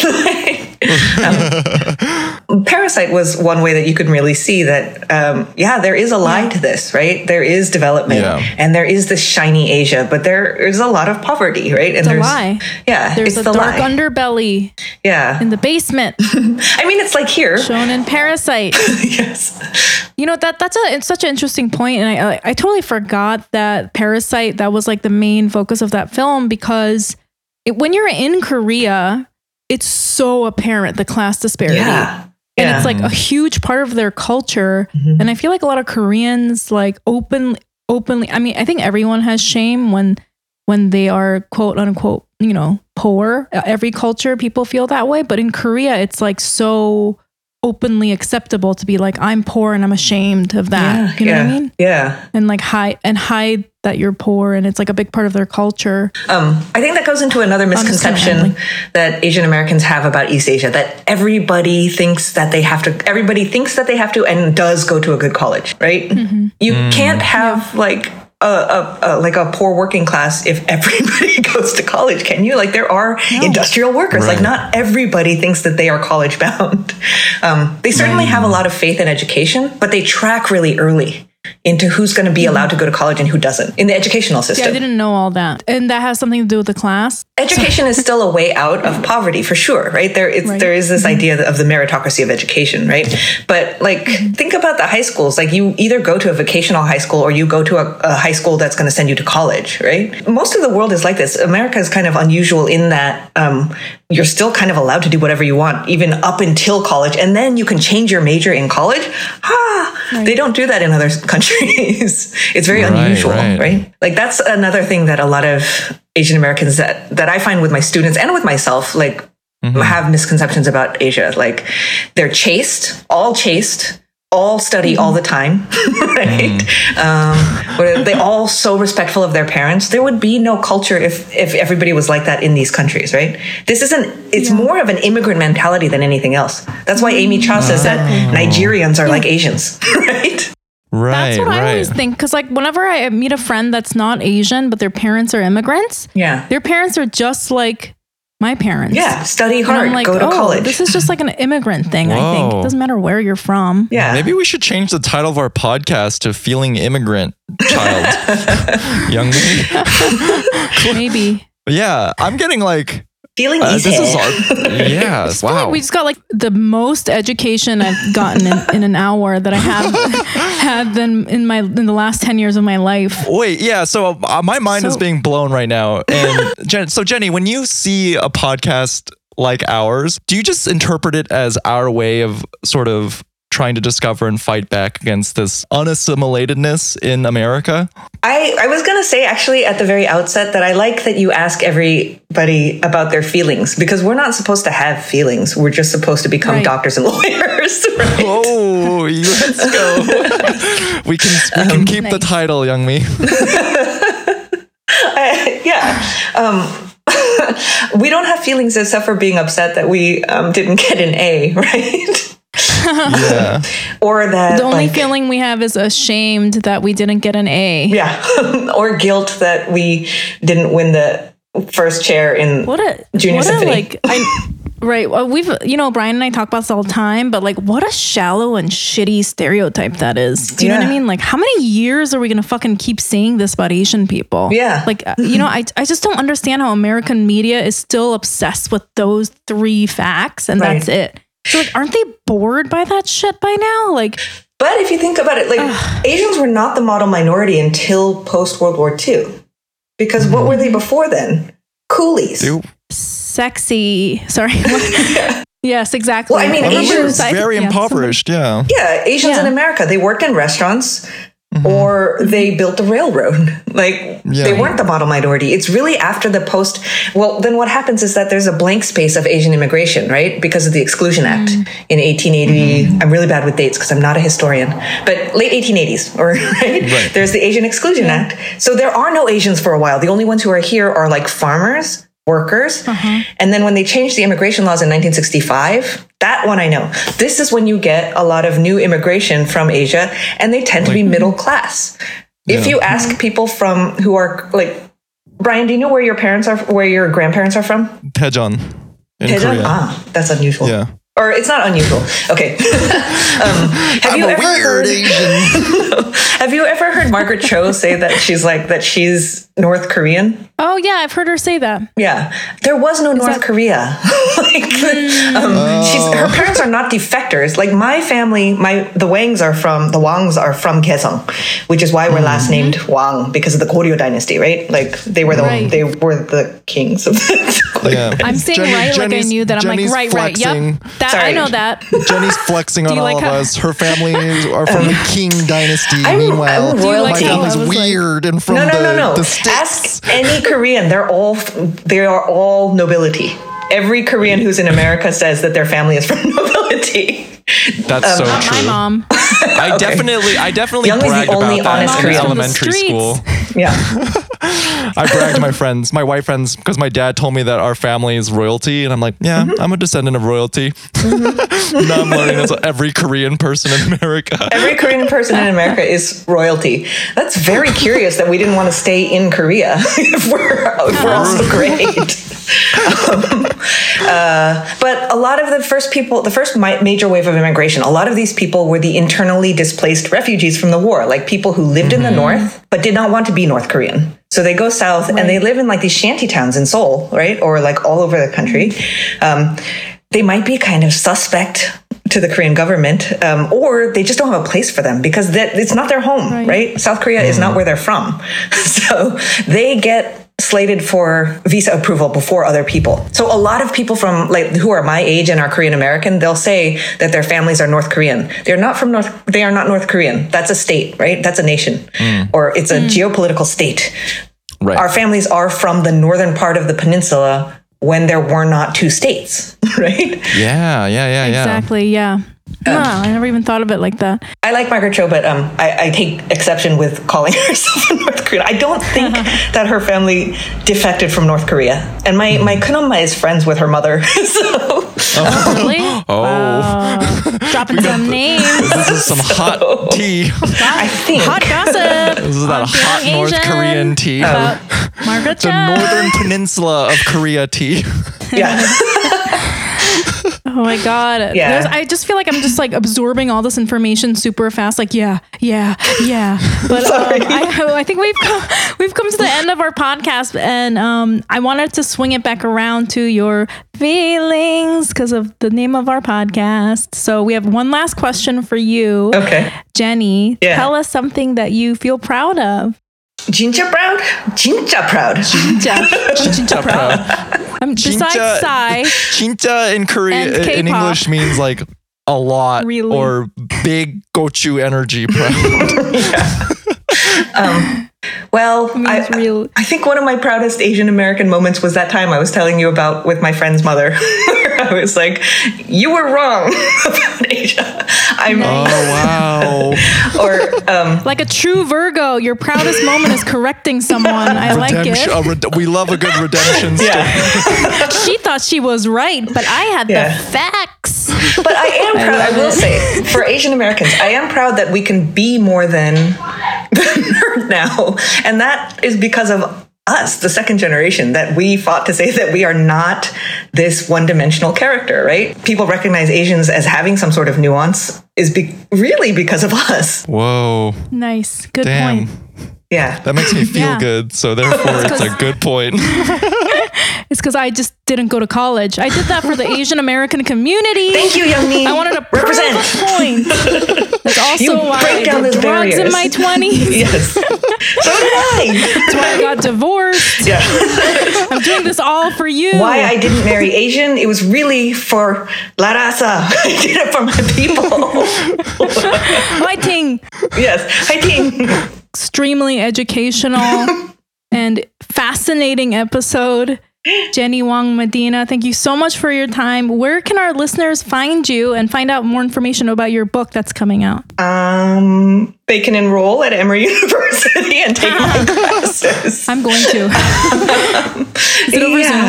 Parasite was one way that you could really see that, there is a lie to this, right? There is development and there is this shiny Asia, but there is a lot of poverty, right? And it's a lie. Yeah. There's a dark underbelly. Yeah. In the basement. I mean, it's like here. Shown in Parasite. Yes. You know, it's such an interesting point. And I totally forgot that Parasite, that was like the main focus of that film, because when you're in Korea, it's so apparent, the class disparity. Yeah. And it's like a huge part of their culture. Mm-hmm. And I feel like a lot of Koreans like openly, I mean, I think everyone has shame when they are quote unquote, you know, poor. Every culture, people feel that way. But in Korea, it's like so openly acceptable to be like, I'm poor and I'm ashamed of that. Yeah, you know what I mean? Yeah. And like hide that you're poor, and it's like a big part of their culture. I think that goes into another misconception that Asian Americans have about East Asia, that everybody thinks that they have to and does go to a good college, right? Mm-hmm. You can't have like a poor working class if everybody goes to college, can you? Like there are industrial workers, like not everybody thinks that they are college bound. They certainly have a lot of faith in education, but they track really early into who's going to be allowed to go to college and who doesn't in the educational system. Yeah, I didn't know all that. And that has something to do with the class. Education is still a way out of poverty for sure, right? There is this idea of the meritocracy of education, right? But like think about the high schools, like you either go to a vocational high school or you go to a high school that's going to send you to college, right? Most of the world is like this. America is kind of unusual in that you're still kind of allowed to do whatever you want, even up until college. And then you can change your major in college. They don't do that in other countries. It's very unusual, right? Like that's another thing that a lot of Asian Americans that I find with my students and with myself, like have misconceptions about Asia. Like they're chaste, all study all the time, right? Where they're all so respectful of their parents. There would be no culture if everybody was like that in these countries, right? This isn't, it's more of an immigrant mentality than anything else. That's why Amy Chow says that Nigerians are like Asians, right? Right, that's what I always think, because like whenever I meet a friend that's not Asian but their parents are immigrants, their parents are just like my parents. Yeah, study hard, and I'm like, go to college. This is just like an immigrant thing. I think it doesn't matter where you're from. Yeah, maybe we should change the title of our podcast to "Feeling Immigrant Child." Youngmi, maybe. Yeah, I'm getting like. Feeling easy. Yeah. Wow. Like we just got like the most education I've gotten in an hour that I have had than in the last 10 years of my life. Wait. Yeah. So my mind is being blown right now. And Jenny, when you see a podcast like ours, do you just interpret it as our way of sort of trying to discover and fight back against this unassimilatedness in America? I was going to say actually at the very outset that I like that you ask everybody about their feelings, because we're not supposed to have feelings. We're just supposed to become doctors and lawyers. Right? Oh, let's go. We can keep the title, Youngmi. We don't have feelings except for being upset that we didn't get an A, right? Yeah. Or that the only feeling we have is ashamed that we didn't get an A. Yeah. Or guilt that we didn't win the first chair in junior symphony. We've Brian and I talk about this all the time, but like what a shallow and shitty stereotype that is. Do you know what I mean? Like how many years are we gonna fucking keep saying this about Asian people? Yeah. Like I just don't understand how American media is still obsessed with those three facts and that's it. So like, aren't they bored by that shit by now? Like, but if you think about it, like Asians were not the model minority until post World War II, because what were they before then? Coolies, sexy. Sorry. Yes, exactly. Well, I mean, Asians very impoverished. Yeah, Asians in America, they worked in restaurants. Mm-hmm. Or they built a railroad. Like they weren't the model minority. It's really after the post. Well, then what happens is that there's a blank space of Asian immigration, right? Because of the Exclusion Act in 1880. I'm really bad with dates because I'm not a historian, but late 1880s, right? There's the Asian Exclusion Act. So there are no Asians for a while. The only ones who are here are like farmers, workers. And then when they changed the immigration laws in 1965, that one I know. This is when you get a lot of new immigration from Asia, and they tend to be middle class. Yeah. If you ask people from who are like, Brian, do you know where your parents are, where your grandparents are from? Daejeon. Ah, that's unusual. Yeah. Or it's not unusual. Okay. Have you ever heard Margaret Cho say that she's North Korean? Oh yeah, I've heard her say that. Yeah, there was no North Korea. Her parents are not defectors. Like my family, the Wangs are from Kaesong, which is why we're last named Wang because of the Goryeo dynasty, right? Like they were they were the kings of the I'm saying I knew that. Jenny's flexing. Yep. I know that. Jenny's flexing on all of us. Her family are from the King dynasty. Meanwhile, my family's weird and from the States. Ask any Korean. They are all nobility. Every Korean who's in America says that their family is from nobility. That's so true. My mom. I definitely brag about that in elementary school. Yeah. I bragged to my white friends, because my dad told me that our family is royalty, and I'm like, I'm a descendant of royalty. Now I'm learning that's every Korean person in America. Every Korean person in America is royalty. That's very curious that we didn't want to stay in Korea if we're also great. But a lot of the first major wave of immigration, a lot of these people were the internally displaced refugees from the war, like people who lived in the north but did not want to be North Korean. So they go south and they live in like these shanty towns in Seoul, right? Or like all over the country. They might be kind of suspect to the Korean government, or they just don't have a place for them because it's not their home, right? South Korea is not where they're from. So they get slated for visa approval before other people. So a lot of people from like who are my age and are Korean American, they'll say that their families are North Korean. They're not from they are not North Korean. That's a state, right? That's a nation. Or it's a geopolitical state. Right. Our families are from the northern part of the peninsula when there were not two states, right? Yeah. Exactly, yeah. Wow, I never even thought of it like that. I like Margaret Cho, but I take exception with calling herself a North Korean. I don't think that her family defected from North Korea. And my kunoma is friends with her mother. So. Oh, really? Oh. Wow. Dropping some names. This is some hot tea. I think. Hot gossip. This is that hot North Asian Korean tea. Margaret Cho. The Northern Peninsula of Korea tea. Yeah. Oh my God. Yeah. I just feel like I'm just like absorbing all this information super fast. Like, yeah. But I think we've come to the end of our podcast, and I wanted to swing it back around to your feelings because of the name of our podcast. So we have one last question for you. Okay. Jenny, tell us something that you feel proud of. Jinja proud. Besides sigh. Jinja in Korea, in English means like a lot, really? Or big gochu energy proud. Well, I think one of my proudest Asian American moments was that time I was telling you about with my friend's mother. I was like, you were wrong about Asia. Wow. Or like a true Virgo, your proudest moment is correcting someone. I like it. We love a good redemption story. Yeah. She thought she was right, but I had the facts. But I am proud, I will say, for Asian Americans, I am proud that we can be more than nerd now. And that is because of us, the second generation, that we fought to say that we are not this one-dimensional character, right? People recognize Asians as having some sort of nuance is really because of us. Whoa. Nice. Good point. Yeah. That makes me feel good. So therefore, it's a good point. It's because I just didn't go to college. I did that for the Asian American community. Thank you, Youngmi. I wanted to represent a point. That's also why I did drugs in my 20s. Yes. So did I. That's why I got divorced. Yeah. I'm doing this all for you. Why I didn't marry Asian, it was really for La Raza. I did it for my people. My ting. Yes, my ting. Extremely educational and fascinating episode. Jenny Wang Medina, thank you so much for your time. Where can our listeners find you and find out more information about your book that's coming out? They can enroll at Emory University and take my classes. I'm going to. Is it over Zoom?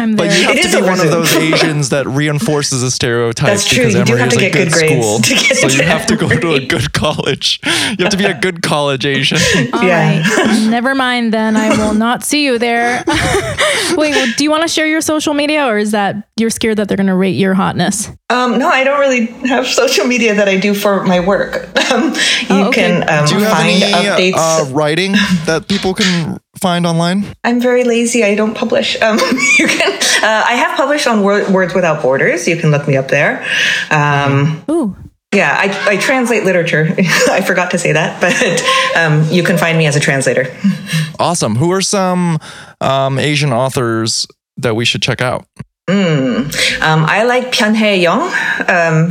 I'm there. But you have to be one of those Asians that reinforces the stereotypes. That's true. Because Emory is a good school. So you have to go to a good college. You have to be a good college Asian. All right. Never mind then. I will not see you there. Wait, do you want to share your social media, or is that you're scared that they're going to rate your hotness? No, I don't really have social media that I do for my work. You can find updates. Writing that people can find online? I'm very lazy. I don't publish. I have published on Words Without Borders. You can look me up there. Ooh. Yeah, I translate literature. I forgot to say that, but you can find me as a translator. Awesome. Who are some Asian authors that we should check out? I like Pyanhae Young.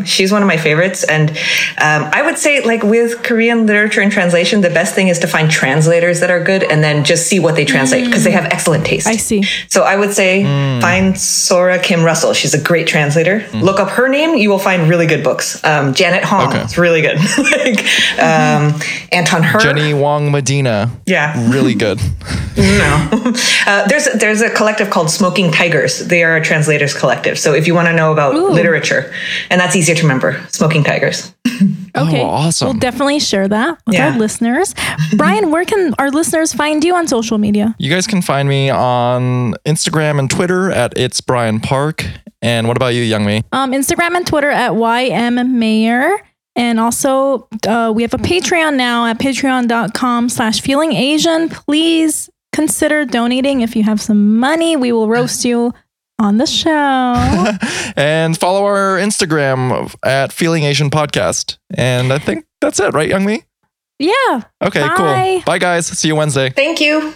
She's one of my favorites. And I would say, like, with Korean literature and translation, the best thing is to find translators that are good and then just see what they translate, because they have excellent taste. I see. So I would say find Sora Kim Russell. She's a great translator. Look up her name. You will find really good books. Janet Hong. Okay. It's really good. Anton Hur. Jenny Wang Medina. Yeah. Really good. No. There's a collective called Smoking Tigers. They are a translators collective. So if you want to know about literature, and that's easier to remember, Smoking Tigers. Okay. Oh, awesome. We'll definitely share that with our listeners. Brian, where can our listeners find you on social media? You guys can find me on Instagram and Twitter at It's Brian Park. And what about you, Youngmi? Instagram and Twitter at YM Mayer. And also, we have a Patreon now at patreon.com/feelingasian. Please consider donating if you have some money. We will roast you on the show. And follow our Instagram at Feeling Asian Podcast. And I think that's it, right, Youngmi? Yeah. Okay, Bye. Cool. Bye, guys. See you Wednesday. Thank you.